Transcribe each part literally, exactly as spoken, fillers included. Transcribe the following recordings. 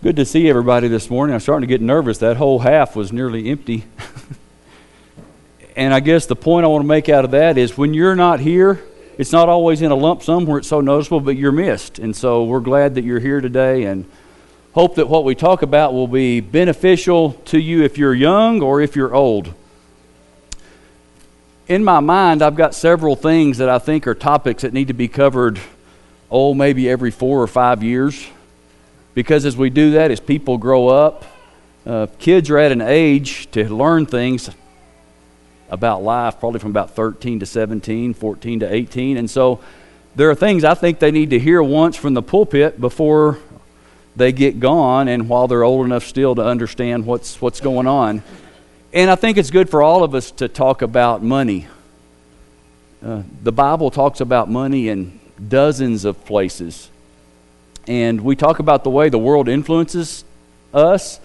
It's good to see everybody this morning. I'm starting to get nervous. That whole half was nearly empty. And I guess the point I want to make out of that is when you're not here, it's not always in a lump sum where it's so noticeable, but you're missed. And so we're glad that you're here today and hope that what we talk about will be beneficial to you if you're young or if you're old. In my mind, I've got several things that I think are topics that need to be covered, oh, maybe every four or five years. Because as we do that, as people grow up, uh, kids are at an age to learn things about life, probably from about thirteen to seventeen, fourteen to eighteen. And so there are things I think they need to hear once from the pulpit before they get gone and while they're old enough still to understand what's what's going on. And I think it's good for all of us to talk about money. Uh, the Bible talks about money in dozens of places. And we talk about the way the world influences us,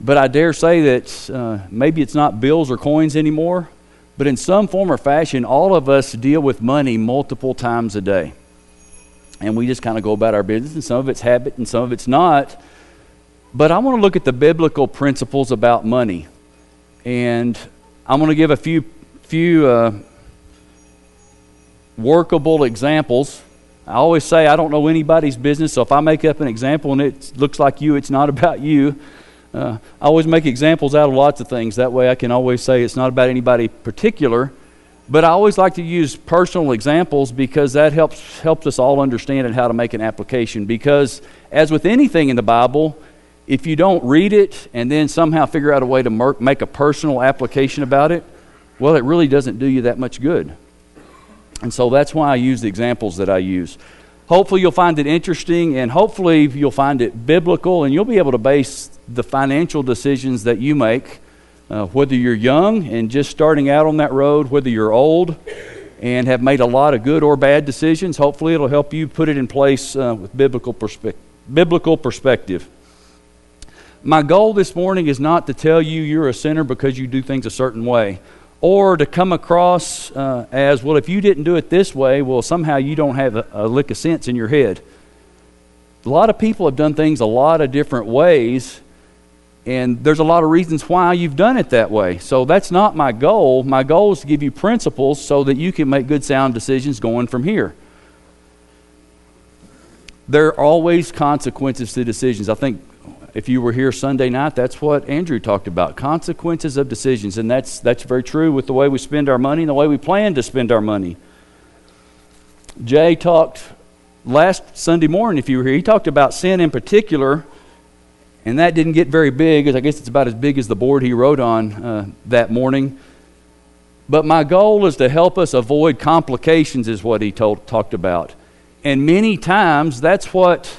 but I dare say that uh, maybe it's not bills or coins anymore, but in some form or fashion, all of us deal with money multiple times a day. And we just kind of go about our business, and some of it's habit and some of it's not. But I want to look at the biblical principles about money. And I'm going to give a few few uh, workable examples. I always say I don't know anybody's business, so if I make up an example and it looks like you, it's not about you. Uh, I always make examples out of lots of things. That way I can always say it's not about anybody particular. But I always like to use personal examples because that helps helps us all understand and how to make an application. Because as with anything in the Bible, if you don't read it and then somehow figure out a way to mer- make a personal application about it, well, it really doesn't do you that much good. And so that's why I use the examples that I use. Hopefully you'll find it interesting, and hopefully you'll find it biblical, and you'll be able to base the financial decisions that you make, uh, whether you're young and just starting out on that road, whether you're old and have made a lot of good or bad decisions. Hopefully it'll help you put it in place uh, with biblical perspe- biblical perspective. My goal this morning is not to tell you you're a sinner because you do things a certain way, or to come across uh, as, well, if you didn't do it this way, well, somehow you don't have a, a lick of sense in your head. A lot of people have done things a lot of different ways, and there's a lot of reasons why you've done it that way. So that's not my goal. My goal is to give you principles so that you can make good, sound decisions going from here. There are always consequences to decisions. I think if you were here Sunday night, that's what Andrew talked about, consequences of decisions. And that's that's very true with the way we spend our money and the way we plan to spend our money. Jay talked last Sunday morning, if you were here, he talked about sin in particular, and that didn't get very big. I guess it's about as big as the board he wrote on uh, that morning. But my goal is to help us avoid complications is what he told, talked about. And many times that's what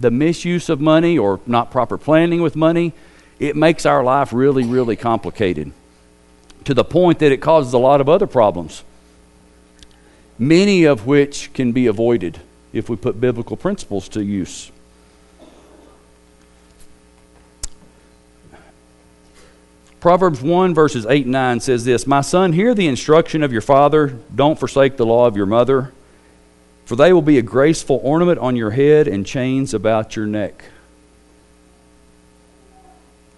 the misuse of money or not proper planning with money, it makes our life really, really complicated to the point that it causes a lot of other problems, many of which can be avoided if we put biblical principles to use. Proverbs one verses eight and nine says this, "My son, hear the instruction of your father. Don't forsake the law of your mother. For they will be a graceful ornament on your head and chains about your neck."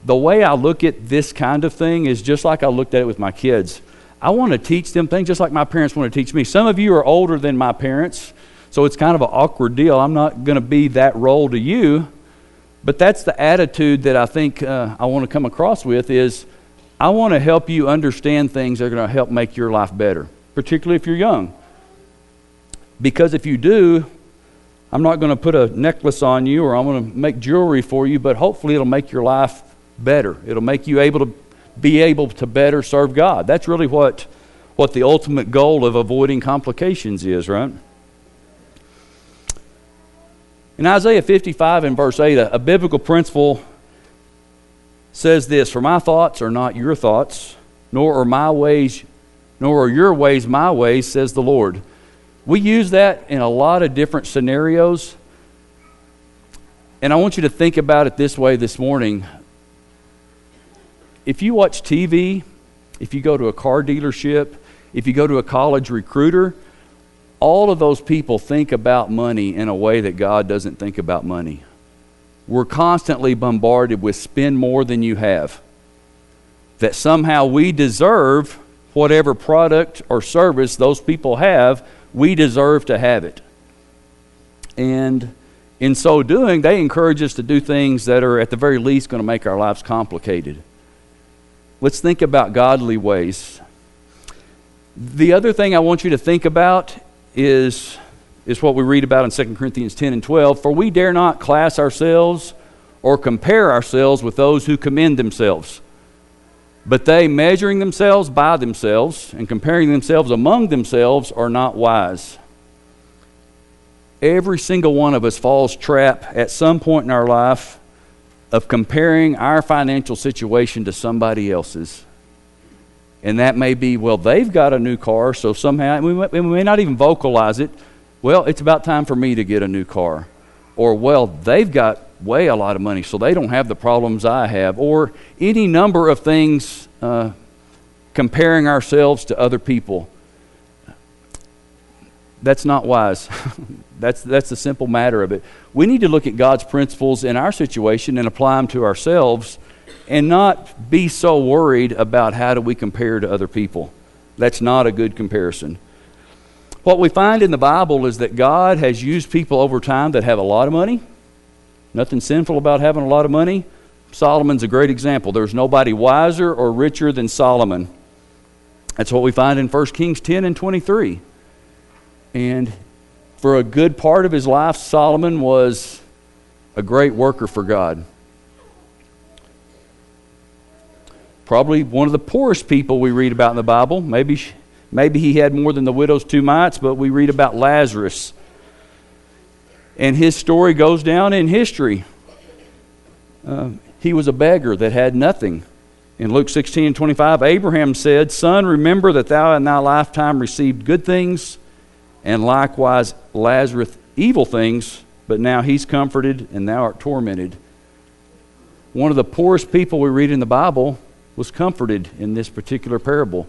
The way I look at this kind of thing is just like I looked at it with my kids. I want to teach them things just like my parents want to teach me. Some of you are older than my parents, so it's kind of an awkward deal. I'm not going to be that role to you, but that's the attitude that I think uh, I want to come across with is I want to help you understand things that are going to help make your life better, particularly if you're young. Because if you do, I'm not going to put a necklace on you or I'm going to make jewelry for you, but hopefully it'll make your life better. It'll make you able to be able to better serve God. That's really what, what the ultimate goal of avoiding complications is, right? In Isaiah fifty-five and verse eight, a, a biblical principle says this, "For my thoughts are not your thoughts, nor are my ways, nor are your ways my ways, says the Lord." We use that in a lot of different scenarios. And I want you to think about it this way this morning. If you watch T V, if you go to a car dealership, if you go to a college recruiter, all of those people think about money in a way that God doesn't think about money. we're constantly bombarded with spend more than you have. That somehow we deserve whatever product or service those people have, we deserve to have it. And in so doing, they encourage us to do things that are at the very least going to make our lives complicated. Let's think about godly ways. The other thing I want you to think about is, is what we read about in Second Corinthians ten and twelve. For we dare not class ourselves or compare ourselves with those who commend themselves. But they, measuring themselves by themselves and comparing themselves among themselves, are not wise. Every single one of us falls trap at some point in our life of comparing our financial situation to somebody else's. And that may be, well, they've got a new car, so somehow, and we, may, and we may not even vocalize it, well, it's about time for me to get a new car. Or, well, they've got way a lot of money, so they don't have the problems I have, or any number of things, uh, comparing ourselves to other people. That's not wise. that's that's the simple matter of it. We need to look at God's principles in our situation and apply them to ourselves and not be so worried about how do we compare to other people. That's not a good comparison. What we find in the Bible is that God has used people over time that have a lot of money. Nothing sinful about having a lot of money. Solomon's a great example. There's nobody wiser or richer than Solomon. That's what we find in First Kings ten and twenty-three. And for a good part of his life, Solomon was a great worker for God. Probably one of the poorest people we read about in the Bible. Maybe, maybe he had more than the widow's two mites, but we read about Lazarus. And his story goes down in history. Uh, he was a beggar that had nothing. In Luke sixteen and twenty-five, Abraham said, Son, remember that thou in thy lifetime received good things, and likewise Lazarus evil things, but now he's comforted and thou art tormented. One of the poorest people we read in the Bible was comforted in this particular parable.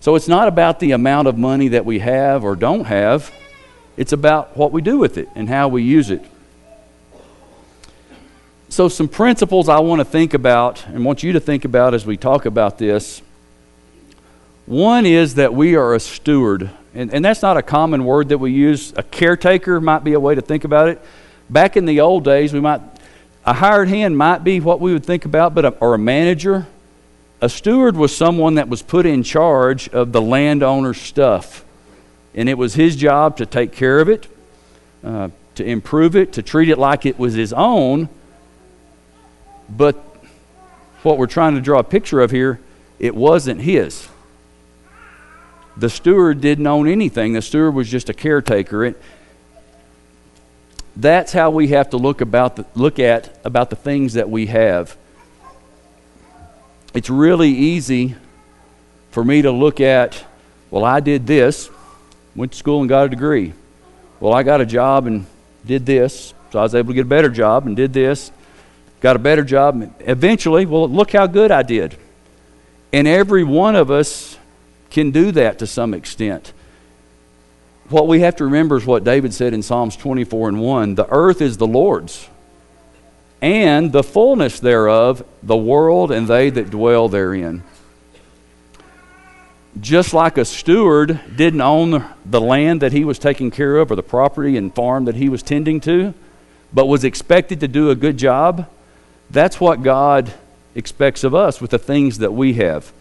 So it's not about the amount of money that we have or don't have. It's about what we do with it and how we use it. So some principles I want to think about and want you to think about as we talk about this. One is that we are a steward. And, and that's not a common word that we use. A caretaker might be a way to think about it. Back in the old days, we might a hired hand might be what we would think about, but a, or a manager. A steward was someone that was put in charge of the landowner's stuff. And it was his job to take care of it, uh, to improve it, to treat it like it was his own. But what we're trying to draw a picture of here, it wasn't his. The steward didn't own anything. The steward was just a caretaker. It, that's how we have to look about the, look at about the things that we have. It's really easy for me to look at, well, I did this. Went to school and got a degree. Well, I got a job and did this, so I was able to get a better job and did this. Got a better job. And eventually, well, look how good I did. And every one of us can do that to some extent. What we have to remember is what David said in Psalms twenty-four and one, the earth is the Lord's, and the fullness thereof, the world and they that dwell therein. Just like a steward didn't own the land that he was taking care of or the property and farm that he was tending to, but was expected to do a good job, that's what God expects of us with the things that we have.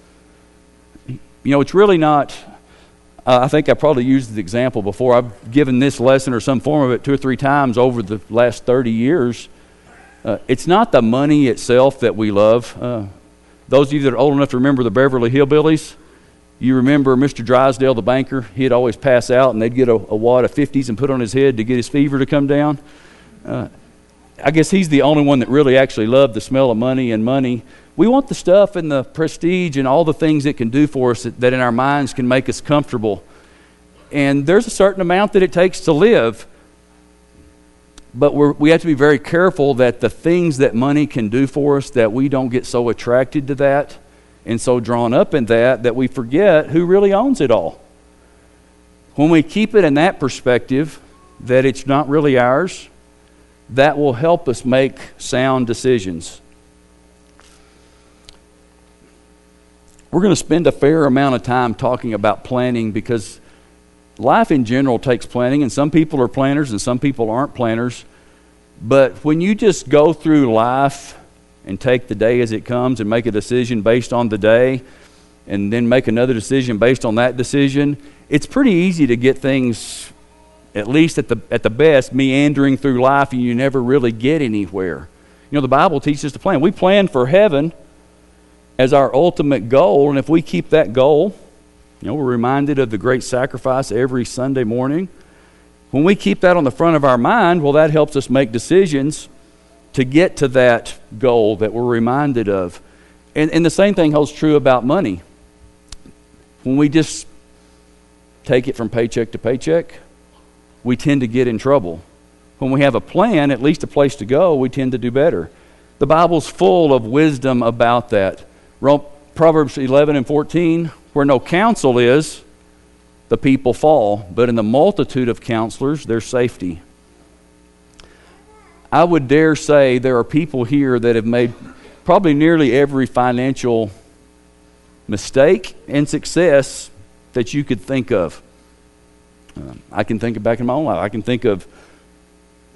You know, it's really not, uh, I think I probably used the example before. I've given this lesson or some form of it two or three times over the last thirty years. Uh, it's not the money itself that we love. Uh, those of you that are old enough to remember the Beverly Hillbillies, you remember Mister Drysdale, the banker? He'd always pass out, and they'd get a, a wad of fifties and put on his head to get his fever to come down. Uh, I guess he's the only one that really actually loved the smell of money and money. We want the stuff and the prestige and all the things it can do for us that, that in our minds can make us comfortable. And there's a certain amount that it takes to live. But we're, we have to be very careful that the things that money can do for us, that we don't get so attracted to that and so drawn up in that, that we forget who really owns it all. When we keep it in that perspective, that it's not really ours, that will help us make sound decisions. We're going to spend a fair amount of time talking about planning, because life in general takes planning, and some people are planners and some people aren't planners. But when you just go through life and take the day as it comes and make a decision based on the day and then make another decision based on that decision, it's pretty easy to get things, at least at the at the best, meandering through life, and you never really get anywhere. You know, the Bible teaches us to plan. We plan for heaven as our ultimate goal, and if we keep that goal, you know, we're reminded of the great sacrifice every Sunday morning. When we keep that on the front of our mind, well, that helps us make decisions to get to that goal that we're reminded of. And, and the same thing holds true about money. When we just take it from paycheck to paycheck, we tend to get in trouble. When we have a plan, at least a place to go, we tend to do better. The Bible's full of wisdom about that. Proverbs eleven and fourteen, where no counsel is, the people fall, but in the multitude of counselors, there's safety. I would dare say there are people here that have made probably nearly every financial mistake and success that you could think of. Um, I can think of back in my own life. I can think of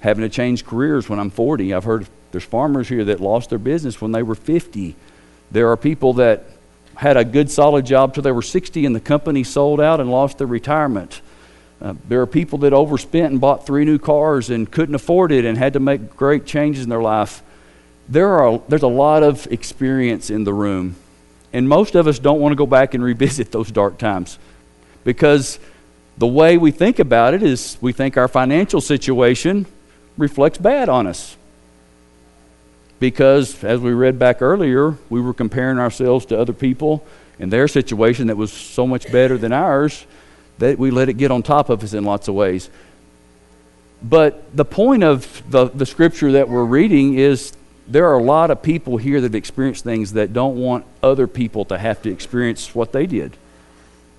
having to change careers when I'm forty. I've heard there's farmers here that lost their business when they were fifty. There are people that had a good solid job till they were sixty, and the company sold out and lost their retirement. Uh, there are people that overspent and bought three new cars and couldn't afford it and had to make great changes in their life. There are there's a lot of experience in the room, and most of us don't want to go back and revisit those dark times, because the way we think about it is we think our financial situation reflects bad on us. Because, as we read back earlier, we were comparing ourselves to other people and their situation that was so much better than ours that we let it get on top of us in lots of ways. But the point of the, the scripture that we're reading is there are a lot of people here that have experienced things that don't want other people to have to experience what they did.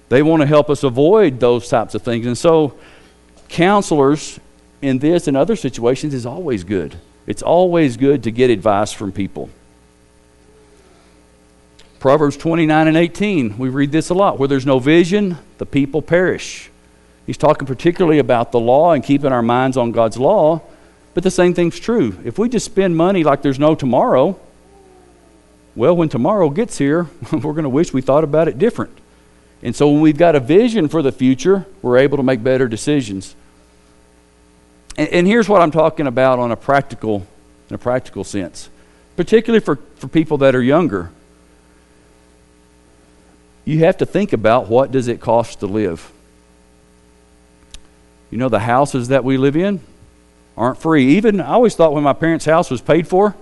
They want to help us avoid those types of things. And so counselors in this and other situations is always good. It's always good to get advice from people. Proverbs twenty-nine and eighteen, we read this a lot. Where there's no vision, the people perish. He's talking particularly about the law and keeping our minds on God's law, but the same thing's true. If we just spend money like there's no tomorrow, well, when tomorrow gets here, we're going to wish we thought about it different. And so when we've got a vision for the future, we're able to make better decisions. And here's what I'm talking about on a practical, in a practical sense, particularly for, for people that are younger. You have to think about what does it cost to live. You know, the houses that we live in aren't free. Even I always thought when my parents' house was paid for,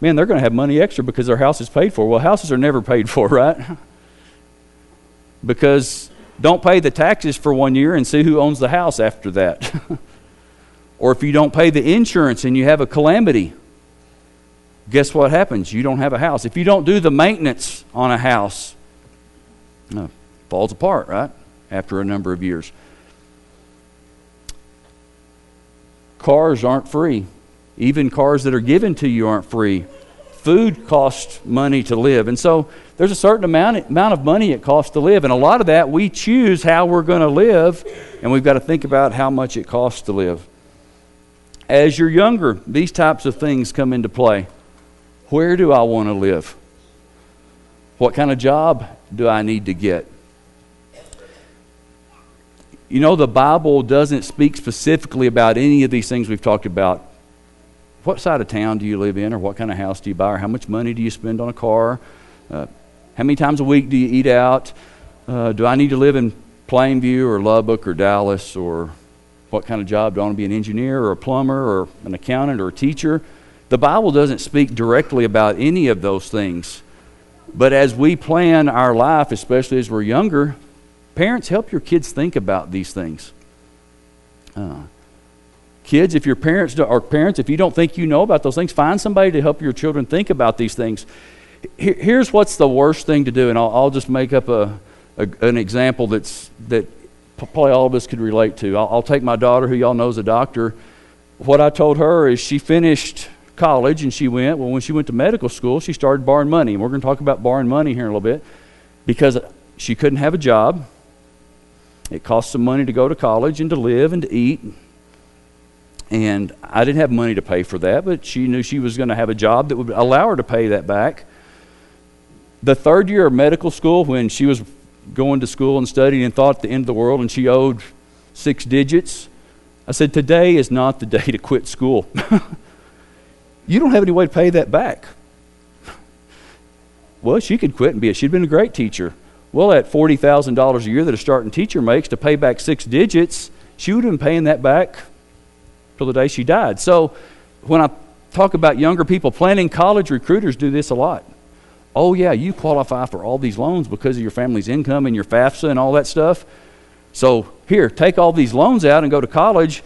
man, they're going to have money extra because their house is paid for. Well, houses are never paid for, right? Because don't pay the taxes for one year and see who owns the house after that. Or if you don't pay the insurance and you have a calamity, guess what happens? You don't have a house. If you don't do the maintenance on a house, it falls apart, right? After a number of years. Cars aren't free. Even cars that are given to you aren't free. Food costs money to live. And so there's a certain amount, amount of money it costs to live. And a lot of that, we choose how we're going to live, and we've got to think about how much it costs to live. As you're younger, these types of things come into play. Where do I want to live? What kind of job do I need to get? You know, the Bible doesn't speak specifically about any of these things we've talked about. What side of town do you live in, or what kind of house do you buy, or how much money do you spend on a car? Uh, how many times a week do you eat out? Uh, do I need to live in Plainview or Lubbock or Dallas, or what kind of job? Do I want to be an engineer or a plumber or an accountant or a teacher? The Bible doesn't speak directly about any of those things. But as we plan our life, especially as we're younger, parents, help your kids think about these things. Uh, kids, if your parents do, or parents, if you don't think you know about those things, find somebody to help your children think about these things. Here, here's what's the worst thing to do, and I'll, I'll just make up a, a an example that's that. Probably all of us could relate to. I'll, I'll take my daughter, who y'all know is a doctor, what I told her is she finished college and she went, well, when she went to medical school, she started borrowing money. And we're going to talk about borrowing money here in a little bit, because she couldn't have a job. It cost some money to go to college and to live and to eat. And I didn't have money to pay for that, but she knew she was going to have a job that would allow her to pay that back. The third year of medical school, when she was going to school and studying and thought the end of the world and she owed six digits, I said, today is not the day to quit school. You don't have any way to pay that back. Well, she could quit and be it. She'd been a great teacher. Well, at forty thousand dollars a year that a starting teacher makes to pay back six digits, she would have been paying that back till the day she died. So when I talk about younger people planning college, recruiters do this a lot. Oh, yeah, you qualify for all these loans because of your family's income and your FAFSA and all that stuff. So here, take all these loans out and go to college,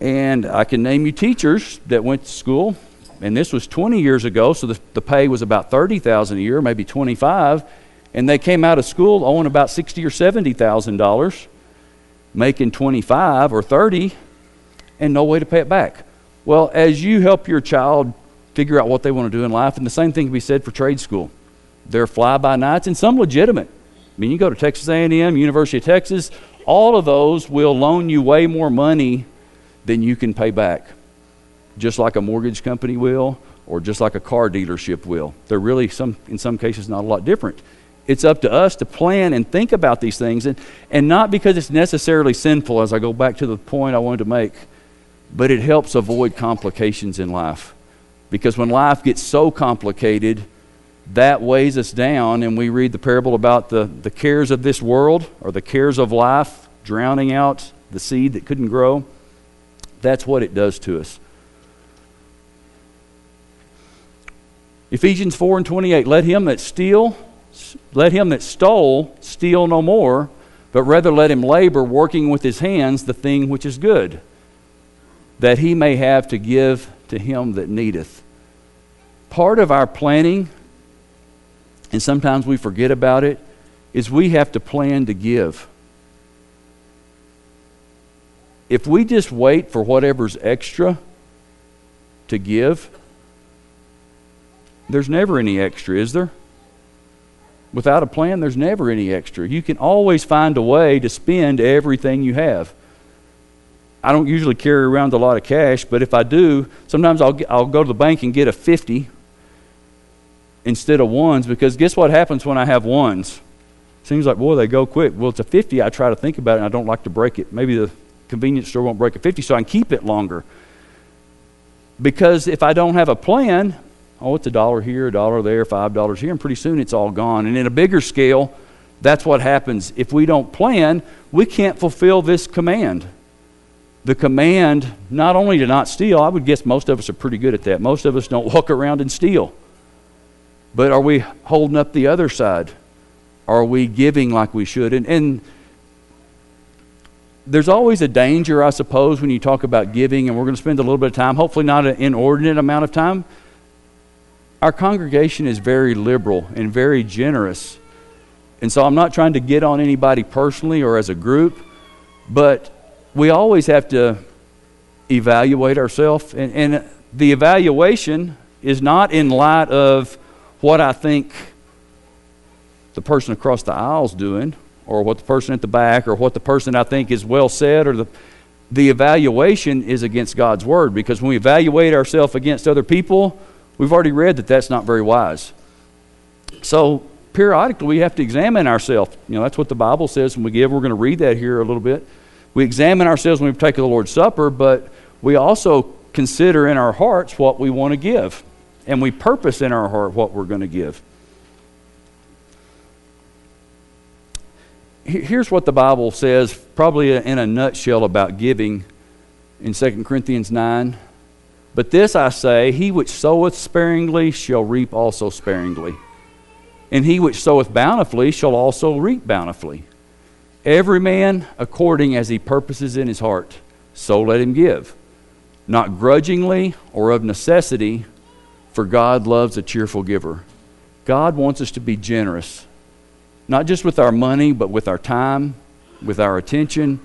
and I can name you teachers that went to school, and this was twenty years ago, so the, the pay was about thirty thousand dollars a year, maybe twenty-five, and they came out of school owing about sixty thousand dollars or seventy thousand dollars, making twenty-five thousand dollars or thirty thousand dollars, and no way to pay it back. Well, as you help your child figure out what they want to do in life, and the same thing can be said for trade school. They're fly-by-nights, and some legitimate. I mean, you go to Texas A and M, University of Texas, all of those will loan you way more money than you can pay back, just like a mortgage company will or just like a car dealership will. They're really, some in some cases, not a lot different. It's up to us to plan and think about these things, and, and not because it's necessarily sinful, as I go back to the point I wanted to make, but it helps avoid complications in life. Because when life gets so complicated, that weighs us down, and we read the parable about the, the cares of this world, or the cares of life, drowning out the seed that couldn't grow. That's what it does to us. Ephesians four and twenty-eight, let him that steal, let him that stole steal no more, but rather let him labor, working with his hands the thing which is good, that he may have to give to him that needeth. Part of our planning, and sometimes we forget about it, is we have to plan to give. If we just wait for whatever's extra to give, there's never any extra, is there? Without a plan, there's never any extra. You can always find a way to spend everything you have. I don't usually carry around a lot of cash, but if I do, sometimes I'll, I'll go to the bank and get a fifty instead of ones, because guess what happens when I have ones? Seems like, boy, they go quick. Well, it's a fifty. I try to think about it, and I don't like to break it. Maybe the convenience store won't break a fifty, so I can keep it longer. Because if I don't have a plan, oh, it's a dollar here, a dollar there, five dollars here, and pretty soon it's all gone. And in a bigger scale, that's what happens. If we don't plan, we can't fulfill this command. The command not only to not steal, I would guess most of us are pretty good at that. Most of us don't walk around and steal. But are we holding up the other side? Are we giving like we should? And, and there's always a danger, I suppose, when you talk about giving, and we're going to spend a little bit of time, hopefully not an inordinate amount of time. Our congregation is very liberal and very generous. And so I'm not trying to get on anybody personally or as a group, but we always have to evaluate ourselves. And, and the evaluation is not in light of what I think the person across the aisle's doing, or what the person at the back, or what the person I think is well said, or the the evaluation is against God's Word, because when we evaluate ourselves against other people, we've already read that that's not very wise. So periodically we have to examine ourselves. You know, that's what the Bible says when we give. We're going to read that here a little bit. We examine ourselves when we take the Lord's Supper, but we also consider in our hearts what we want to give. And we purpose in our heart what we're going to give. Here's what the Bible says, probably in a nutshell, about giving in Second Corinthians nine. But this I say, he which soweth sparingly shall reap also sparingly. And he which soweth bountifully shall also reap bountifully. Every man according as he purposes in his heart, so let him give. Not grudgingly or of necessity, for God loves a cheerful giver. God wants us to be generous, not just with our money, but with our time, with our attention.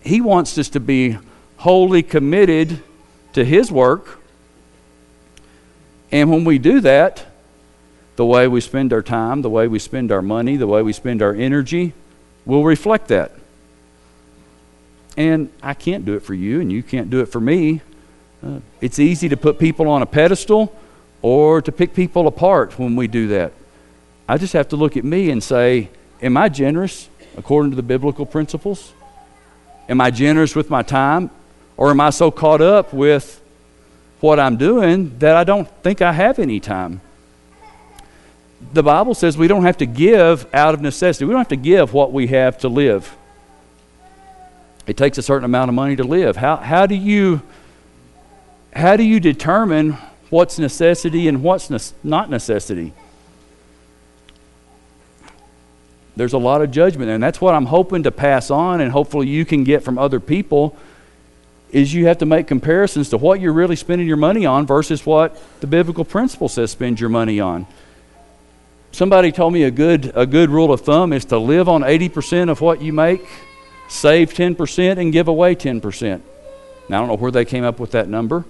He wants us to be wholly committed to His work. And when we do that, the way we spend our time, the way we spend our money, the way we spend our energy will reflect that. And I can't do it for you, and you can't do it for me. Uh, it's easy to put people on a pedestal or to pick people apart when we do that. I just have to look at me and say, am I generous according to the biblical principles? Am I generous with my time? Or am I so caught up with what I'm doing that I don't think I have any time? The Bible says we don't have to give out of necessity. We don't have to give what we have to live. It takes a certain amount of money to live. How, how do you, how do you determine what's necessity and what's ne- not necessity? There's a lot of judgment there, and that's what I'm hoping to pass on, and hopefully you can get from other people, is you have to make comparisons to what you're really spending your money on versus what the biblical principle says spend your money on. Somebody told me a good, a good rule of thumb is to live on eighty percent of what you make, save ten percent, and give away ten percent. Now, I don't know where they came up with that number.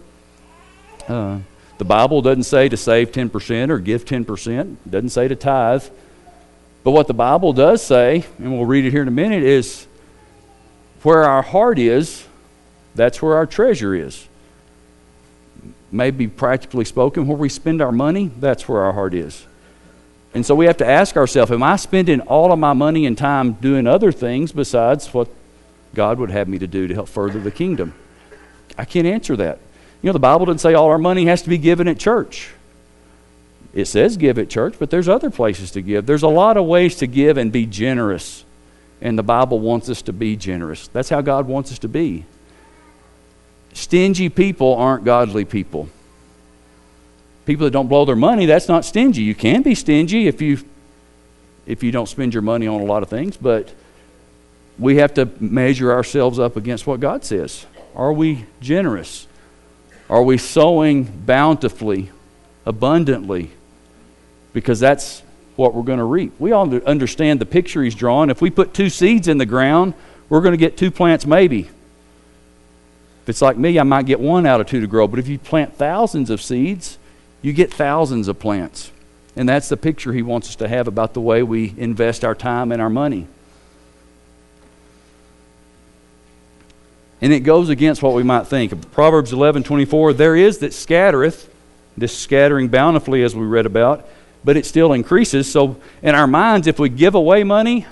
Uh, the Bible doesn't say to save ten percent or give ten percent. It doesn't say to tithe. But what the Bible does say, and we'll read it here in a minute, is where our heart is, that's where our treasure is. Maybe practically spoken, where we spend our money, that's where our heart is. And so we have to ask ourselves, am I spending all of my money and time doing other things besides what God would have me to do to help further the kingdom? I can't answer that. You know, the Bible doesn't say all our money has to be given at church. It says give at church, but there's other places to give. There's a lot of ways to give and be generous. And the Bible wants us to be generous. That's how God wants us to be. Stingy people aren't godly people. People that don't blow their money, that's not stingy. You can be stingy if you if you don't spend your money on a lot of things, but we have to measure ourselves up against what God says. Are we generous? Are we sowing bountifully, abundantly? Because that's what we're going to reap. We all understand the picture he's drawn. If we put two seeds in the ground, we're going to get two plants maybe. If it's like me, I might get one out of two to grow. But if you plant thousands of seeds, you get thousands of plants. And that's the picture he wants us to have about the way we invest our time and our money. And it goes against what we might think. Proverbs eleven twenty-four, there is that scattereth, this scattering bountifully as we read about, but it still increases. So in our minds, if we give away money,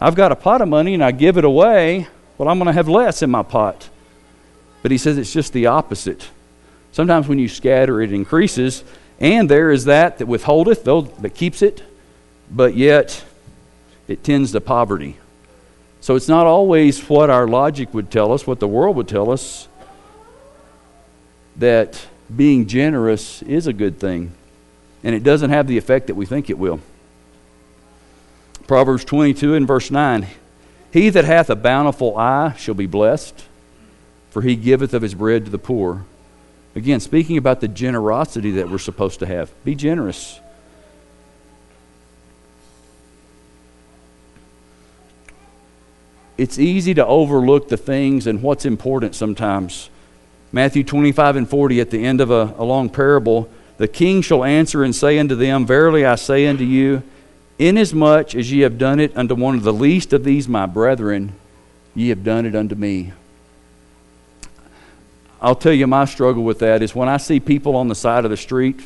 I've got a pot of money and I give it away, well, I'm going to have less in my pot. But he says it's just the opposite. Sometimes when you scatter, it increases. And there is that that withholdeth, though that keeps it, but yet it tends to poverty. So it's not always what our logic would tell us, what the world would tell us, that being generous is a good thing. And it doesn't have the effect that we think it will. Proverbs twenty-two and verse nine, he that hath a bountiful eye shall be blessed, for he giveth of his bread to the poor. Again, speaking about the generosity that we're supposed to have. Be generous. It's easy to overlook the things and what's important sometimes. Matthew twenty-five and forty, at the end of a, a long parable, the king shall answer and say unto them, verily I say unto you, inasmuch as ye have done it unto one of the least of these my brethren, ye have done it unto me. I'll tell you my struggle with that is when I see people on the side of the street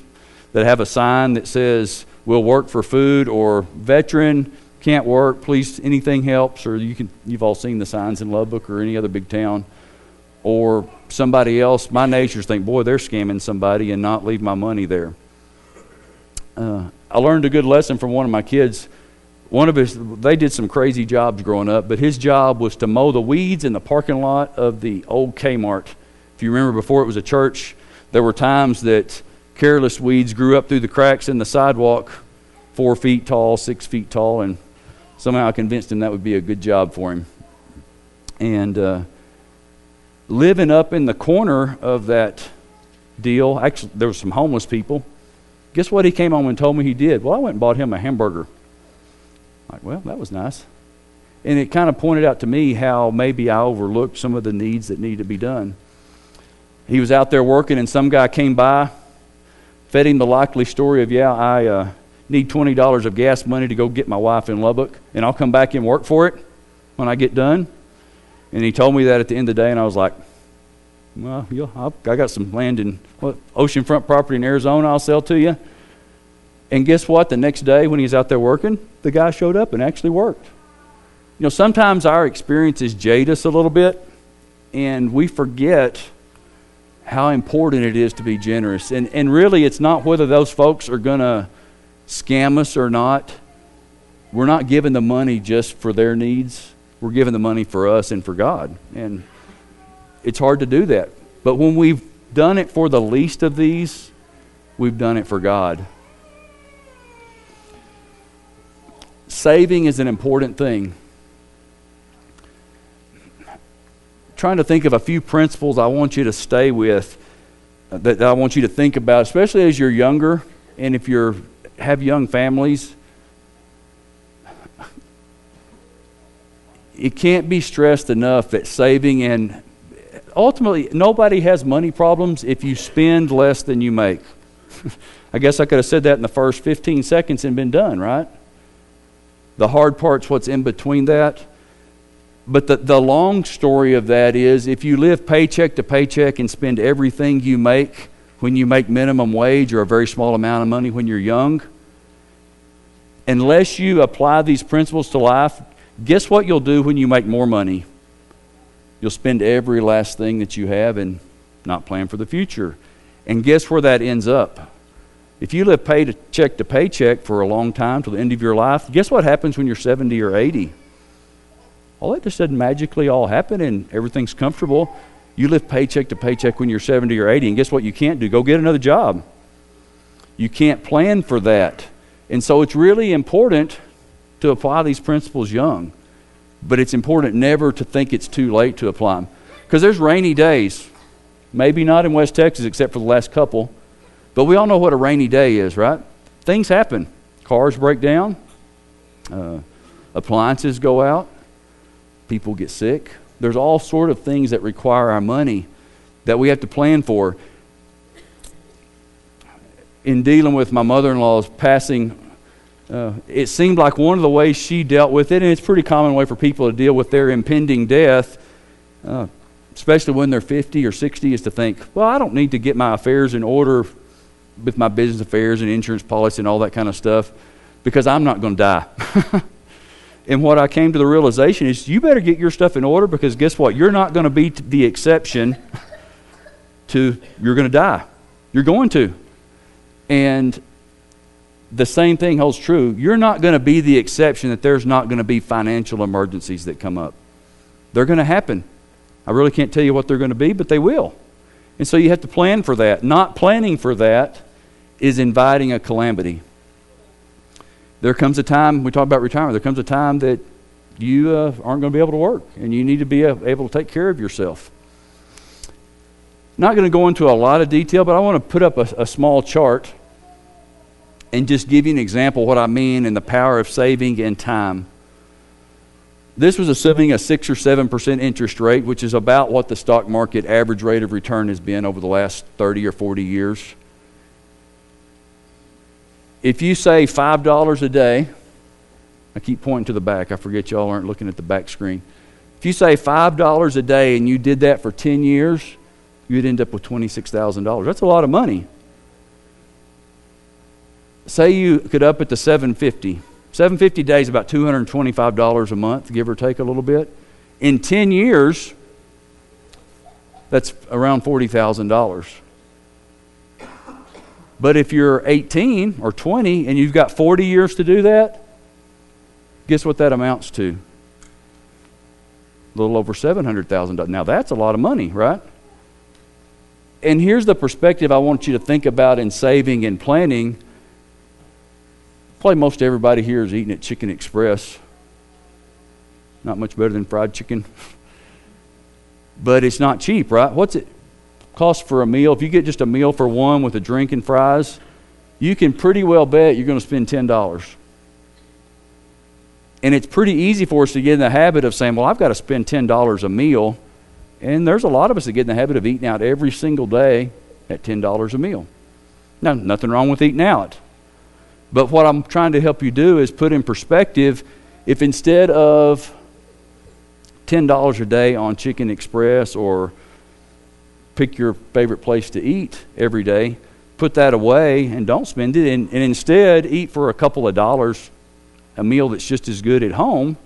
that have a sign that says, we'll work for food, or veteran, can't work, please, anything helps, or you can, you've all seen the signs in Lubbock or any other big town, or somebody else, my neighbors think, boy, they're scamming somebody, and not leave my money there. Uh, I learned a good lesson from one of my kids. One of his, they did some crazy jobs growing up, but his job was to mow the weeds in the parking lot of the old Kmart. If you remember, before it was a church, there were times that careless weeds grew up through the cracks in the sidewalk, four feet tall, six feet tall, and somehow I convinced him that would be a good job for him. And uh, living up in the corner of that deal, actually there were some homeless people. Guess what he came home and told me he did? Well, I went and bought him a hamburger. Like, well, that was nice. And it kind of pointed out to me how maybe I overlooked some of the needs that needed to be done. He was out there working, and some guy came by, fed him the likely story of, yeah, I uh, need twenty dollars of gas money to go get my wife in Lubbock, and I'll come back and work for it when I get done. And he told me that at the end of the day, and I was like, well, you'll, I'll, I got some land in what, oceanfront property in Arizona I'll sell to you. And guess what? The next day when he was out there working, the guy showed up and actually worked. You know, sometimes our experiences jade us a little bit, and we forget how important it is to be generous. And, and really, it's not whether those folks are going to scam us or not. We're not giving the money just for their needs. We're giving the money for us and for God. And it's hard to do that. But when we've done it for the least of these, we've done it for God. Saving is an important thing. Trying to think of a few principles I want you to stay with, that, that I want you to think about, especially as you're younger, and if you're have young families. It can't be stressed enough that saving, and ultimately nobody has money problems if you spend less than you make. I guess I could have said that in the first fifteen seconds and been done, right? The hard part's what's in between that. But the, the long story of that is, if you live paycheck to paycheck and spend everything you make when you make minimum wage or a very small amount of money when you're young, unless you apply these principles to life, guess what you'll do when you make more money? You'll spend every last thing that you have and not plan for the future. And guess where that ends up? If you live paycheck to paycheck for a long time, till the end of your life, guess what happens when you're seventy or eighty? All that just doesn't magically all happen and everything's comfortable. You live paycheck to paycheck when you're seventy or eighty, and guess what you can't do? Go get another job. You can't plan for that. And so it's really important to apply these principles young, but it's important never to think it's too late to apply them, because there's rainy days. Maybe not in West Texas except for the last couple, but we all know what a rainy day is, right? Things happen. Cars break down. Uh, appliances go out. People get sick. There's all sort of things that require our money that we have to plan for. In dealing with my mother-in-law's passing, uh, it seemed like one of the ways she dealt with it, and it's a pretty common way for people to deal with their impending death, uh, especially when they're fifty or sixty, is to think, well, I don't need to get my affairs in order with my business affairs and insurance policy and all that kind of stuff, because I'm not going to die. And what I came to the realization is, you better get your stuff in order, because guess what? You're not going to be the exception to, you're going to die. You're going to. And the same thing holds true. You're not going to be the exception that there's not going to be financial emergencies that come up. They're going to happen. I really can't tell you what they're going to be, but they will. And so you have to plan for that. Not planning for that is inviting a calamity. There comes a time, we talk about retirement, there comes a time that you uh, aren't going to be able to work, and you need to be uh, able to take care of yourself. Not going to go into a lot of detail, but I want to put up a, a small chart and just give you an example of what I mean in the power of saving and time. This was assuming a six or seven percent interest rate, which is about what the stock market average rate of return has been over the last thirty or forty years. If you save five dollars a day, I keep pointing to the back. I forget y'all aren't looking at the back screen. If you save five dollars a day and you did that for ten years, you'd end up with twenty-six thousand dollars. That's a lot of money. Say you could up it to seven hundred fifty dollars. seven hundred fifty dollars a day is about two hundred twenty-five dollars a month, give or take a little bit. In ten years, that's around forty thousand dollars. But if you're eighteen or twenty and you've got forty years to do that, guess what that amounts to? A little over seven hundred thousand dollars. Now that's a lot of money, right? And here's the perspective I want you to think about in saving and planning. Probably most everybody here is eating at Chicken Express. Not much better than fried chicken. But it's not cheap, right? What's it cost for a meal? If you get just a meal for one with a drink and fries, you can pretty well bet you're going to spend ten dollars. And it's pretty easy for us to get in the habit of saying, well, I've got to spend ten dollars a meal. And there's a lot of us that get in the habit of eating out every single day at ten dollars a meal. Now, nothing wrong with eating out. But what I'm trying to help you do is put in perspective, if instead of ten dollars a day on Chicken Express or pick your favorite place to eat every day, put that away and don't spend it, and, and instead eat for a couple of dollars a meal that's just as good at home,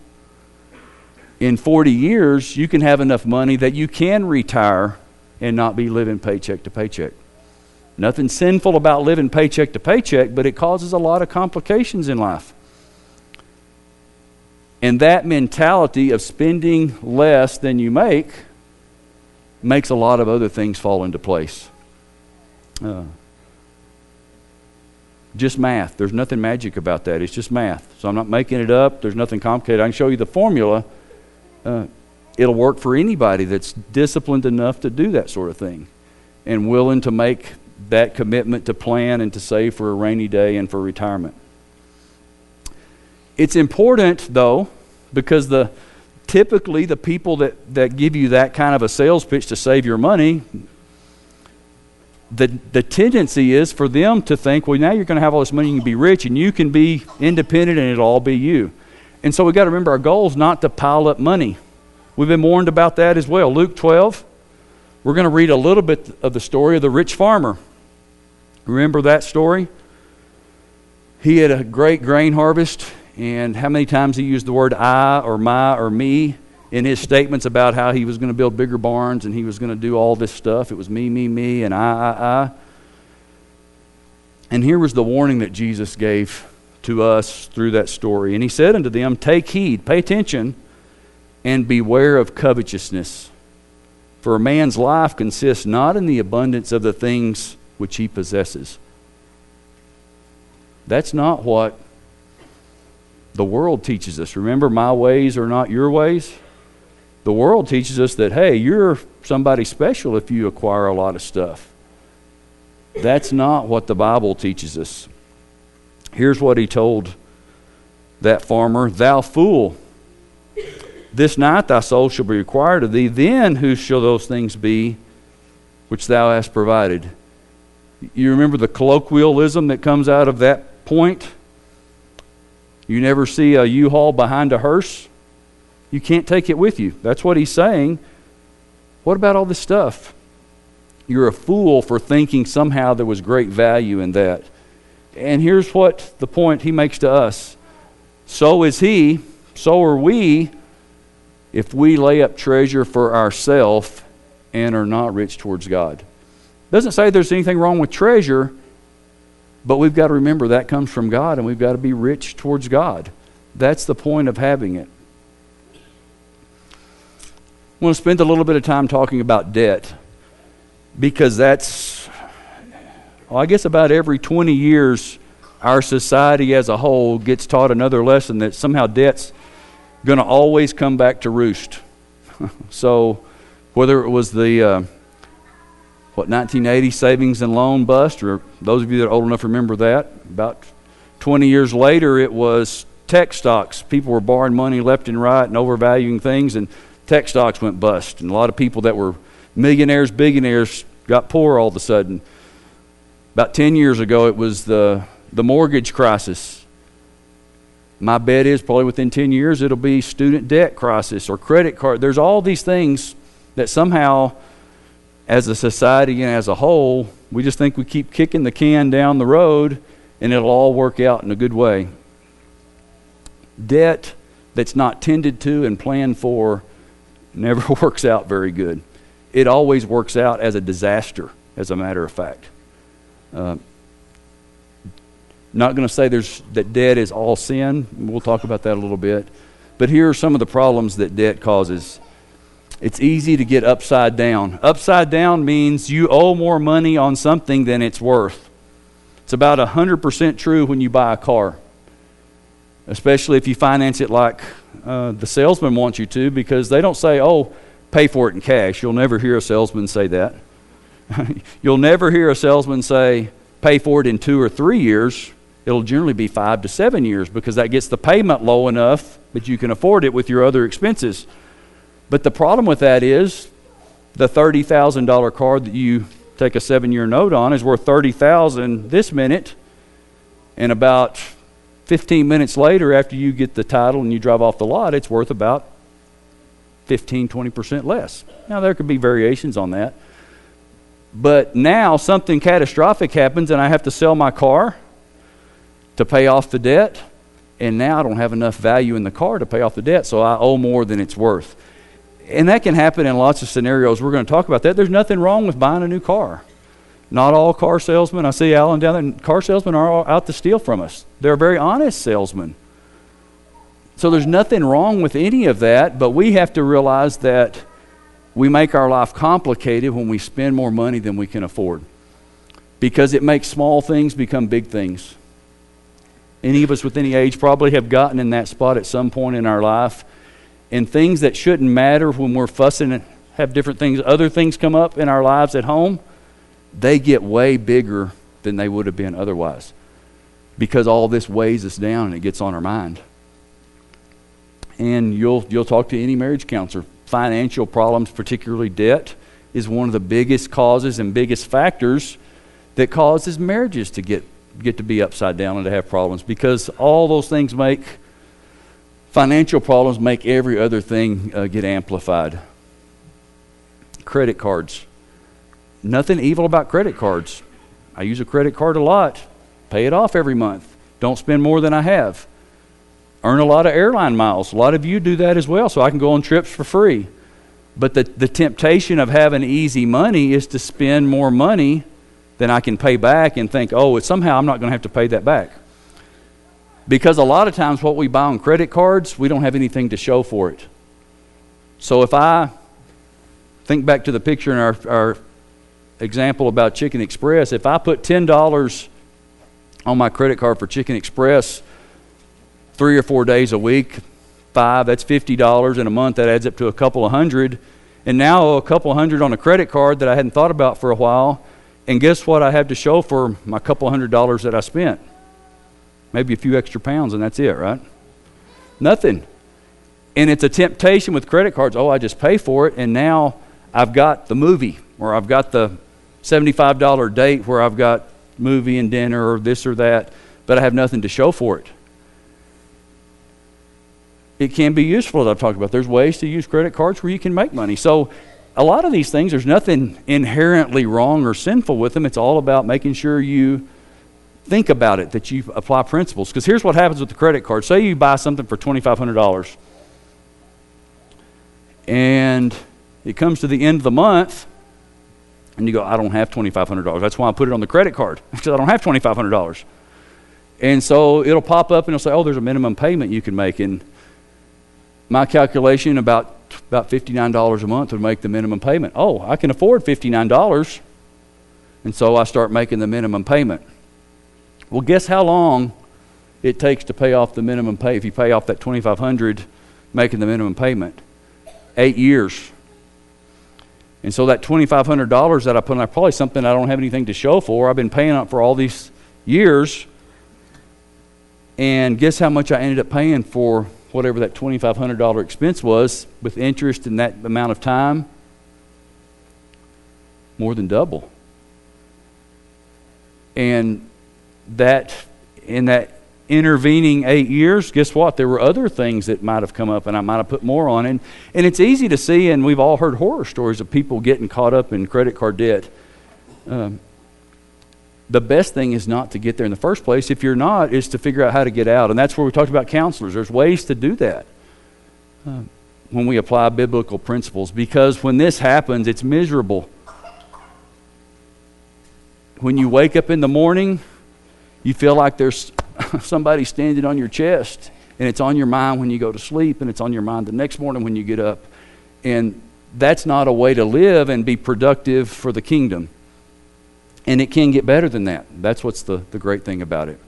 in forty years you can have enough money that you can retire and not be living paycheck to paycheck. Nothing sinful about living paycheck to paycheck, but it causes a lot of complications in life. And that mentality of spending less than you make makes a lot of other things fall into place. Uh, just math. There's nothing magic about that. It's just math. So I'm not making it up. There's nothing complicated. I can show you the formula. Uh, it'll work for anybody that's disciplined enough to do that sort of thing and willing to make that commitment to plan and to save for a rainy day and for retirement. It's important, though, because the typically the people that, that give you that kind of a sales pitch to save your money, the the tendency is for them to think, well, now you're going to have all this money, you can be rich, and you can be independent, and it'll all be you. And so we've got to remember our goal is not to pile up money. We've been warned about that as well. Luke twelve, we're going to read a little bit of the story of the rich farmer. Remember that story? He had a great grain harvest. And how many times he used the word I or my or me in his statements about how he was going to build bigger barns and he was going to do all this stuff. It was me, me, me, and I, I, I. And here was the warning that Jesus gave to us through that story. And he said unto them, take heed, pay attention, and beware of covetousness. For a man's life consists not in the abundance of the things which he possesses. That's not what the world teaches us. Remember, my ways are not your ways. The world teaches us that, hey, you're somebody special if you acquire a lot of stuff. That's not what the Bible teaches us. Here's what he told that farmer, thou fool, this night thy soul shall be required of thee, then whose shall those things be which thou hast provided? You remember the colloquialism that comes out of that point? You never see a U-Haul behind a hearse. You can't take it with you. That's what he's saying. What about all this stuff? You're a fool for thinking somehow there was great value in that. And here's what the point he makes to us. So is he, so are we, if we lay up treasure for ourselves and are not rich towards God. Doesn't say there's anything wrong with treasure, but we've got to remember that comes from God, and we've got to be rich towards God. That's the point of having it. I want to spend a little bit of time talking about debt, because that's, well, I guess about every twenty years, our society as a whole gets taught another lesson that somehow debt's going to always come back to roost. So whether it was the Uh, What, nineteen eighty savings and loan bust, or those of you that are old enough to remember that, about twenty years later it was tech stocks. People were borrowing money left and right and overvaluing things, and tech stocks went bust. And a lot of people that were millionaires, billionaires got poor all of a sudden. About ten years ago it was the, the mortgage crisis. My bet is probably within ten years it'll be student debt crisis or credit card. There's all these things that somehow, as a society and as a whole, we just think we keep kicking the can down the road and it'll all work out in a good way. Debt that's not tended to and planned for never works out very good. It always works out as a disaster, as a matter of fact. Uh, not going to say there's that debt is all sin. We'll talk about that a little bit. But here are some of the problems that debt causes. It's easy to get upside down. Upside down means you owe more money on something than it's worth. It's about one hundred percent true when you buy a car, especially if you finance it like uh, the salesman wants you to, because they don't say, oh, pay for it in cash. You'll never hear a salesman say that. You'll never hear a salesman say, pay for it in two or three years. it'll generally be five to seven years because that gets the payment low enough that you can afford it with your other expenses. But the problem with that is the thirty thousand dollar car that you take a seven-year note on is worth thirty thousand dollars this minute, and about fifteen minutes later after you get the title and you drive off the lot, it's worth about fifteen, twenty percent less. Now, there could be variations on that. But now something catastrophic happens and I have to sell my car to pay off the debt, and now I don't have enough value in the car to pay off the debt, so I owe more than it's worth. And that can happen in lots of scenarios. We're going to talk about that. There's nothing wrong with buying a new car. Not all car salesmen, I see Alan down there, car salesmen are all out to steal from us. They're very honest salesmen. So there's nothing wrong with any of that, but we have to realize that we make our life complicated when we spend more money than we can afford, because it makes small things become big things. Any of us with any age probably have gotten in that spot at some point in our life, and things that shouldn't matter when we're fussing and have different things, other things come up in our lives at home, they get way bigger than they would have been otherwise because all this weighs us down and it gets on our mind. And you'll you'll talk to any marriage counselor. Financial problems, particularly debt, is one of the biggest causes and biggest factors that causes marriages to get, get to be upside down and to have problems, because all those things make, financial problems make every other thing uh, get amplified. Credit cards. Nothing evil about credit cards. I use a credit card a lot. Pay it off every month. Don't spend more than I have. Earn a lot of airline miles. A lot of you do that as well, so I can go on trips for free. But the, the temptation of having easy money is to spend more money than I can pay back and think, oh, it's somehow I'm not going to have to pay that back. Because a lot of times what we buy on credit cards, we don't have anything to show for it. So if I think back to the picture in our, our example about Chicken Express, if I put ten dollars on my credit card for Chicken Express three or four days a week, five, that's fifty dollars in a month. That adds up to a couple of hundred. And now a couple of hundred on a credit card that I hadn't thought about for a while. And guess what I have to show for my couple hundred dollars that I spent? Maybe a few extra pounds and that's it, right? Nothing. And it's a temptation with credit cards. Oh, I just pay for it. And now I've got the movie, or I've got the seventy-five dollar date where I've got movie and dinner or this or that, but I have nothing to show for it. It can be useful, as I've talked about. There's ways to use credit cards where you can make money. So a lot of these things, there's nothing inherently wrong or sinful with them. It's all about making sure you think about it, that you apply principles. Because here's what happens with the credit card. Say you buy something for twenty-five hundred dollars. And it comes to the end of the month, and you go, I don't have twenty-five hundred dollars. That's why I put it on the credit card, because I don't have twenty-five hundred dollars. And so it'll pop up, and it'll say, oh, there's a minimum payment you can make. And my calculation, about about fifty-nine dollars a month would make the minimum payment. Oh, I can afford fifty-nine dollars. And so I start making the minimum payment. Well, guess how long it takes to pay off the minimum pay if you pay off that twenty-five hundred dollars making the minimum payment? Eight years. And so that twenty-five hundred dollars that I put on, probably something I don't have anything to show for. I've been paying up for all these years. And guess how much I ended up paying for whatever that twenty-five hundred dollars expense was, with interest in that amount of time? More than double. And that, in that intervening eight years, guess what? There were other things that might have come up, and I might have put more on. And, and it's easy to see, and we've all heard horror stories of people getting caught up in credit card debt. Um, The best thing is not to get there in the first place. If you're not, is to figure out how to get out. And that's where we talked about counselors. There's ways to do that uh, when we apply biblical principles. Because when this happens, it's miserable. When you wake up in the morning, you feel like there's somebody standing on your chest. And it's on your mind when you go to sleep. And it's on your mind the next morning when you get up. And that's not a way to live and be productive for the kingdom. And it can get better than that. That's what's the, the great thing about it.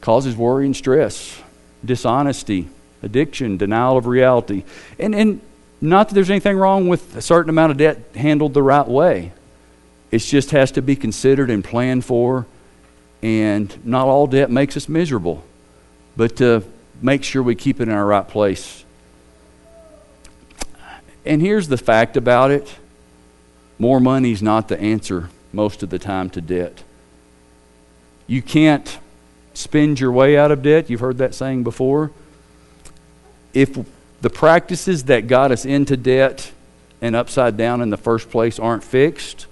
Causes worry and stress, dishonesty, addiction, denial of reality. And, and not that there's anything wrong with a certain amount of debt handled the right way. It just has to be considered and planned for And not all debt makes us miserable, but to make sure we keep it in our right place. And here's the fact about it. More money's not the answer most of the time to debt. You can't spend your way out of debt. You've heard that saying before. If the practices that got us into debt and upside down in the first place aren't fixed,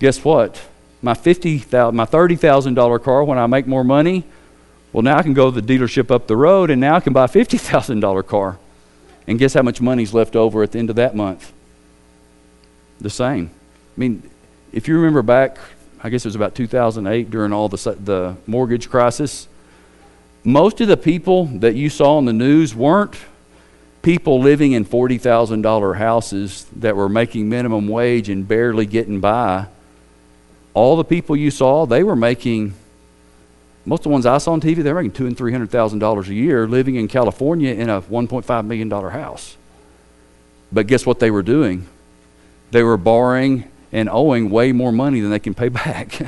guess what? My fifty thousand dollars, my thirty thousand dollars car, when I make more money, well, now I can go to the dealership up the road and now I can buy a fifty thousand dollars car. And guess how much money's left over at the end of that month? The same. I mean, if you remember back, I guess it was about two thousand eight during all the, the mortgage crisis, most of the people that you saw on the news weren't people living in forty thousand dollars houses that were making minimum wage and barely getting by. All the people you saw, they were making, most of the ones I saw on T V, they were making two and three hundred thousand dollars a year living in California in a one point five million dollars house. But guess what they were doing? They were borrowing and owing way more money than they can pay back.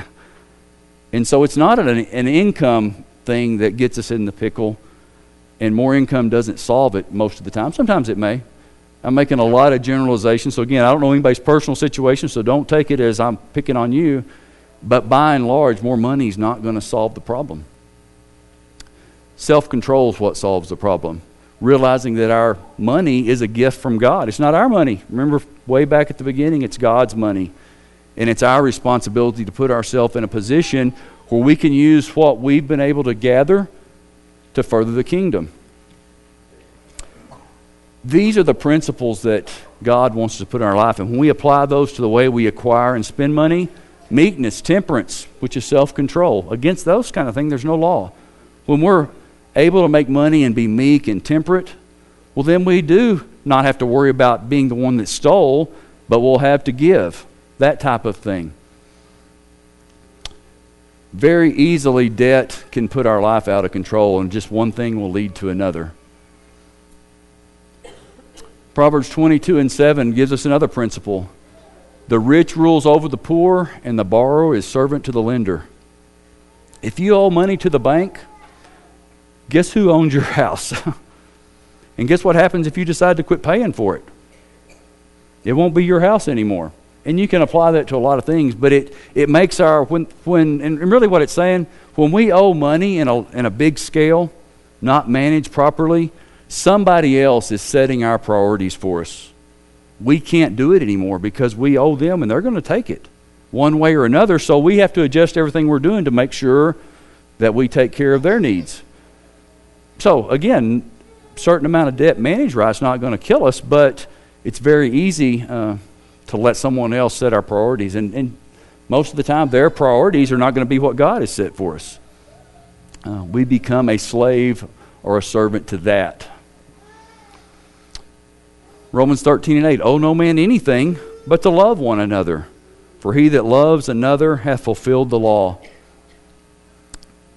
And so it's not an, an income thing that gets us in the pickle, and more income doesn't solve it most of the time. Sometimes it may. I'm making a lot of generalizations. So again, I don't know anybody's personal situation, so don't take it as I'm picking on you. But by and large, more money is not going to solve the problem. Self-control is what solves the problem. Realizing that our money is a gift from God. It's not our money. Remember way back at the beginning, it's God's money. And it's our responsibility to put ourselves in a position where we can use what we've been able to gather to further the kingdom. These are the principles that God wants to put in our life. And when we apply those to the way we acquire and spend money, meekness, temperance, which is self-control. Against those kind of things, there's no law. When we're able to make money and be meek and temperate, well, then we do not have to worry about being the one that stole, but we'll have to give, that type of thing. Very easily, debt can put our life out of control, and just one thing will lead to another. Proverbs twenty-two and seven gives us another principle. The rich rules over the poor, and the borrower is servant to the lender. If you owe money to the bank, guess who owns your house? And guess what happens if you decide to quit paying for it? It won't be your house anymore. And you can apply that to a lot of things, but it, it makes our, when, when and really what it's saying, when we owe money in a, in a big scale, not managed properly, somebody else is setting our priorities for us. We can't do it anymore because we owe them, and they're going to take it one way or another. So we have to adjust everything we're doing to make sure that we take care of their needs. So again, certain amount of debt managed right is not going to kill us, but it's very easy uh, to let someone else set our priorities. And, and most of the time, their priorities are not going to be what God has set for us. Uh, we become a slave or a servant to that. Romans thirteen and eight, owe no man anything but to love one another, for he that loves another hath fulfilled the law.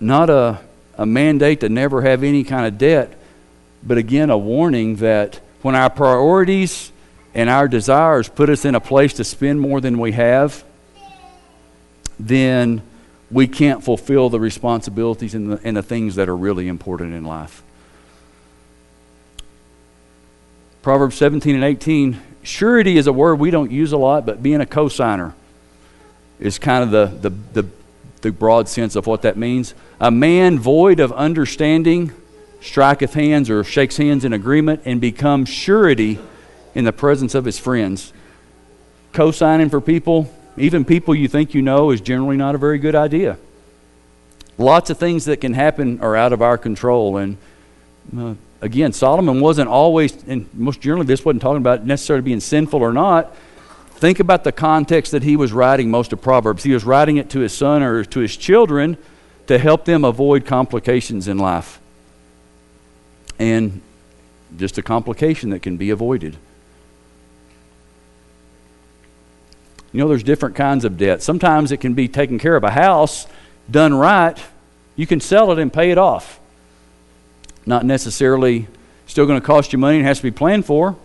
Not a, a mandate to never have any kind of debt, but again, a warning that when our priorities and our desires put us in a place to spend more than we have, then we can't fulfill the responsibilities and the, and the things that are really important in life. Proverbs seventeen and eighteen, surety is a word we don't use a lot, but being a cosigner is kind of the, the, the, the broad sense of what that means. A man void of understanding striketh hands or shakes hands in agreement and becomes surety in the presence of his friends. Cosigning for people, even people you think you know, is generally not a very good idea. Lots of things that can happen are out of our control, and uh, Again, Solomon wasn't always, and most generally this wasn't talking about necessarily being sinful or not. Think about the context that he was writing most of Proverbs. He was writing it to his son or to his children to help them avoid complications in life. And just a complication that can be avoided. You know, there's different kinds of debt. Sometimes it can be taking care of a house, done right. You can sell it and pay it off. Not necessarily still going to cost you money and has to be planned for,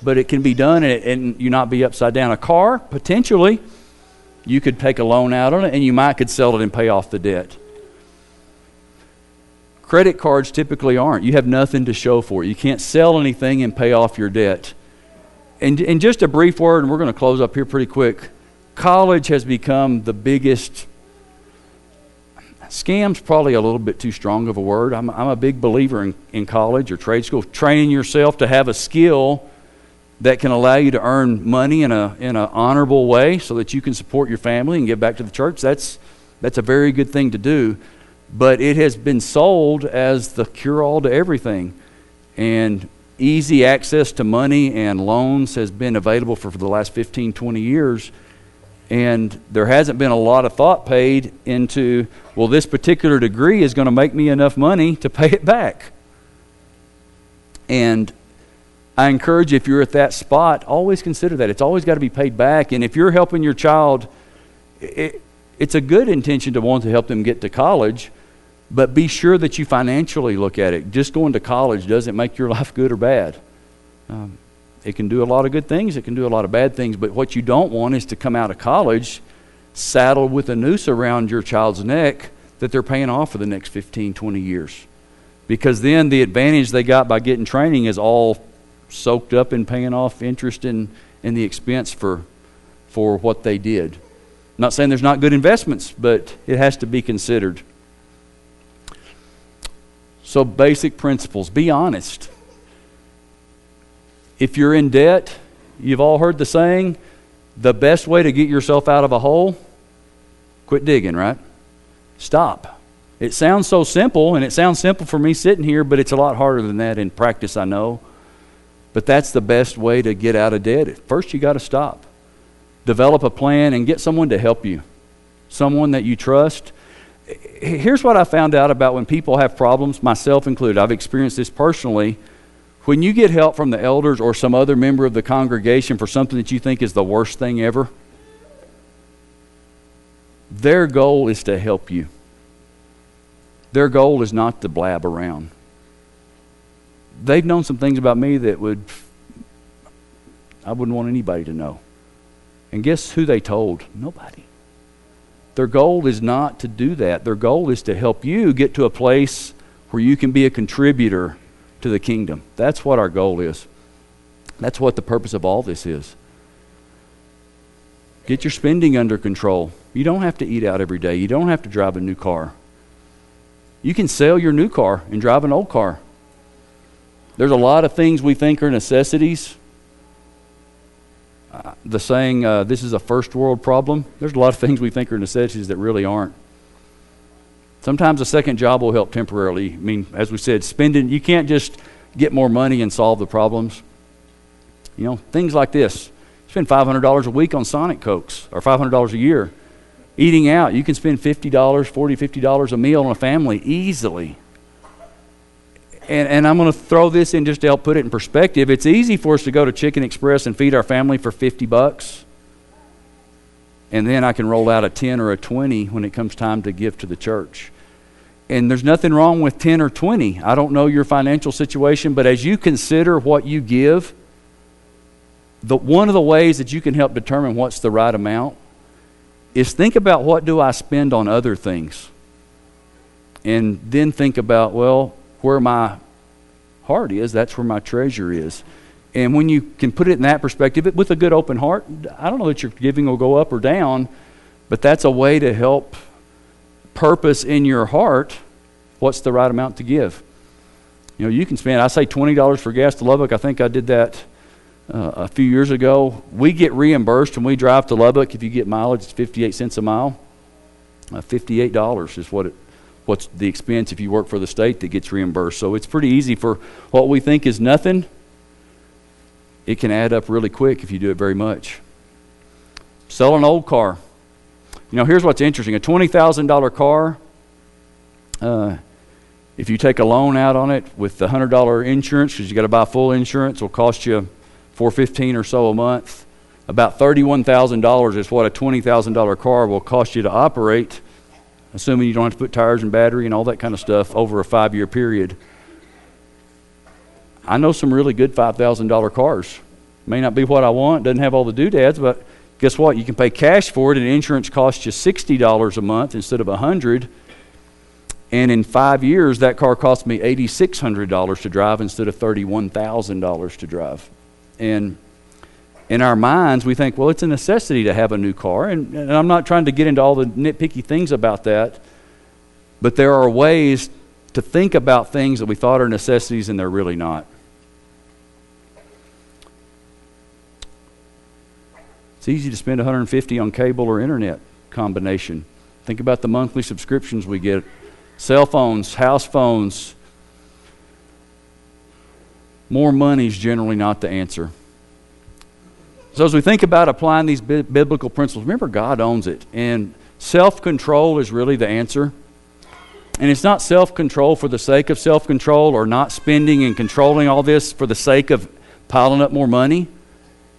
but it can be done and, and you not be upside down. A car, potentially, You could take a loan out on it, and you might could sell it and pay off the debt. Credit cards typically aren't. You have nothing to show for it. You can't sell anything and pay off your debt. And, and just a brief word, and we're going to close up here pretty quick. College has become the biggest... Scam's probably a little bit too strong of a word. I'm, I'm a big believer in, in college or trade school. Training yourself to have a skill that can allow you to earn money in a in an honorable way so that you can support your family and give back to the church. That's, that's a very good thing to do. But it has been sold as the cure-all to everything. And easy access to money and loans has been available for, for the last fifteen, twenty years. And there hasn't been a lot of thought paid into, well, this particular degree is going to make me enough money to pay it back. And I encourage you, if you're at that spot, always consider that. It's always got to be paid back. And if you're helping your child, it, it's a good intention to want to help them get to college, but be sure that you financially look at it. Just going to college doesn't make your life good or bad. Um, it can do a lot of good things. It can do a lot of bad things. But what you don't want is to come out of college saddled with a noose around your child's neck that they're paying off for the next fifteen, twenty years. Because then the advantage they got by getting training is all soaked up in paying off interest and, and the expense for, for what they did. I'm not saying there's not good investments, but it has to be considered. So basic principles. Be honest. If you're in debt, you've all heard the saying, the best way to get yourself out of a hole, quit digging, right? Stop. It sounds so simple, and it sounds simple for me sitting here, but it's a lot harder than that in practice, I know. But that's the best way to get out of debt. First, you got to stop. Develop a plan and get someone to help you, someone that you trust. Here's what I found out about when people have problems, myself included. I've experienced this personally. When you get help from the elders or some other member of the congregation for something that you think is the worst thing ever, their goal is to help you. Their goal is not to blab around. They've known some things about me that would I wouldn't want anybody to know. And guess who they told? Nobody. Their goal is not to do that. Their goal is to help you get to a place where you can be a contributor to the kingdom. That's what our goal is. That's what the purpose of all this is. Get your spending under control. You don't have to eat out every day. You don't have to drive a new car. You can sell your new car and drive an old car. There's a lot of things we think are necessities. Uh, the saying, uh, this is a first world problem. There's a lot of things we think are necessities that really aren't. Sometimes a second job will help temporarily. I mean, as we said, spending, you can't just get more money and solve the problems. You know, things like this. Spend five hundred dollars a week on Sonic Cokes, or five hundred dollars a year. Eating out, you can spend fifty dollars, forty dollars, fifty dollars a meal on a family easily. And, and I'm going to throw this in just to help put it in perspective. It's easy for us to go to Chicken Express and feed our family for fifty bucks. And then I can roll out a ten or a twenty when it comes time to give to the church. And there's nothing wrong with ten or twenty. I don't know your financial situation, but as you consider what you give, the, one of the ways that you can help determine what's the right amount is think about what do I spend on other things. And then think about, well, where my heart is, that's where my treasure is. And when you can put it in that perspective, it, with a good open heart, I don't know that your giving will go up or down, but that's a way to help purpose in your heart what's the right amount to give. You know, you can spend, I say twenty dollars for gas to Lubbock. I think I did that uh, a few years ago. We get reimbursed when we drive to Lubbock. If you get mileage, it's fifty-eight cents a mile. Uh, fifty-eight dollars is what it what's the expense if you work for the state that gets reimbursed. So it's pretty easy for what we think is nothing. It can add up really quick if you do it very much. Sell an old car. You know, here's what's interesting. A twenty thousand dollars car, uh, if you take a loan out on it with the one hundred dollars insurance, because you got to buy full insurance, will cost you four hundred fifteen dollars or so a month. About thirty-one thousand dollars is what a twenty thousand dollars car will cost you to operate, assuming you don't have to put tires and battery and all that kind of stuff over a five-year period. I know some really good five thousand dollars cars. May not be what I want, doesn't have all the doodads, but guess what? You can pay cash for it, and insurance costs you sixty dollars a month instead of one hundred dollars. And in five years, that car cost me eight thousand six hundred dollars to drive instead of thirty-one thousand dollars to drive. And in our minds, we think, well, it's a necessity to have a new car. And, and I'm not trying to get into all the nitpicky things about that, but there are ways to think about things that we thought are necessities and they're really not. It's easy to spend one hundred fifty dollars on cable or internet combination. Think about the monthly subscriptions we get. Cell phones, house phones. More money is generally not the answer. So as we think about applying these bi- biblical principles, remember God owns it. And self-control is really the answer. And it's not self-control for the sake of self-control, or not spending and controlling all this for the sake of piling up more money.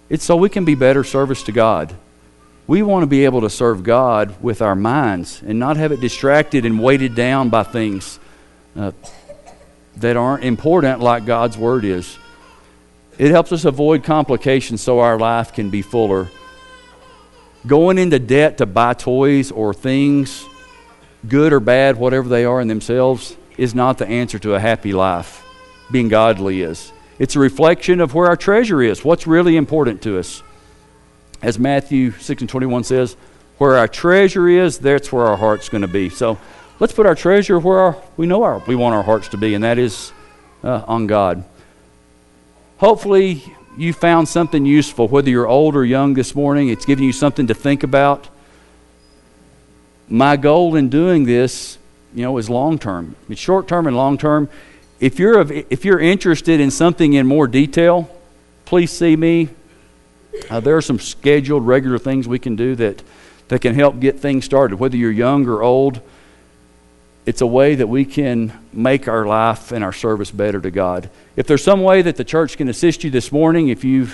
It's so we can be better service to God. We want to be able to serve God with our minds and not have it distracted and weighted down by things uh, that aren't important like God's Word is. It helps us avoid complications so our life can be fuller. Going into debt to buy toys or things, good or bad, whatever they are in themselves, is not the answer to a happy life. Being godly is. It's a reflection of where our treasure is, what's really important to us. As Matthew six and twenty-one says, where our treasure is, that's where our heart's going to be. So let's put our treasure where our, we know our, we want our hearts to be, and that is uh, on God. Hopefully you found something useful, whether you're old or young this morning. It's giving you something to think about. My goal in doing this, you know, is long-term. It's short-term and long-term. If you're of, if you're interested in something in more detail, please see me. Uh, there are some scheduled, regular things we can do that, that can help get things started. Whether you're young or old, it's a way that we can make our life and our service better to God. If there's some way that the church can assist you this morning, if you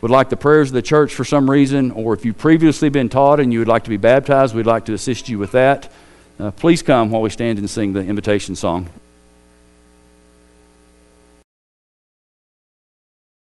would like the prayers of the church for some reason, or if you've previously been taught and you would like to be baptized, we'd like to assist you with that. Uh, please come while we stand and sing the invitation song.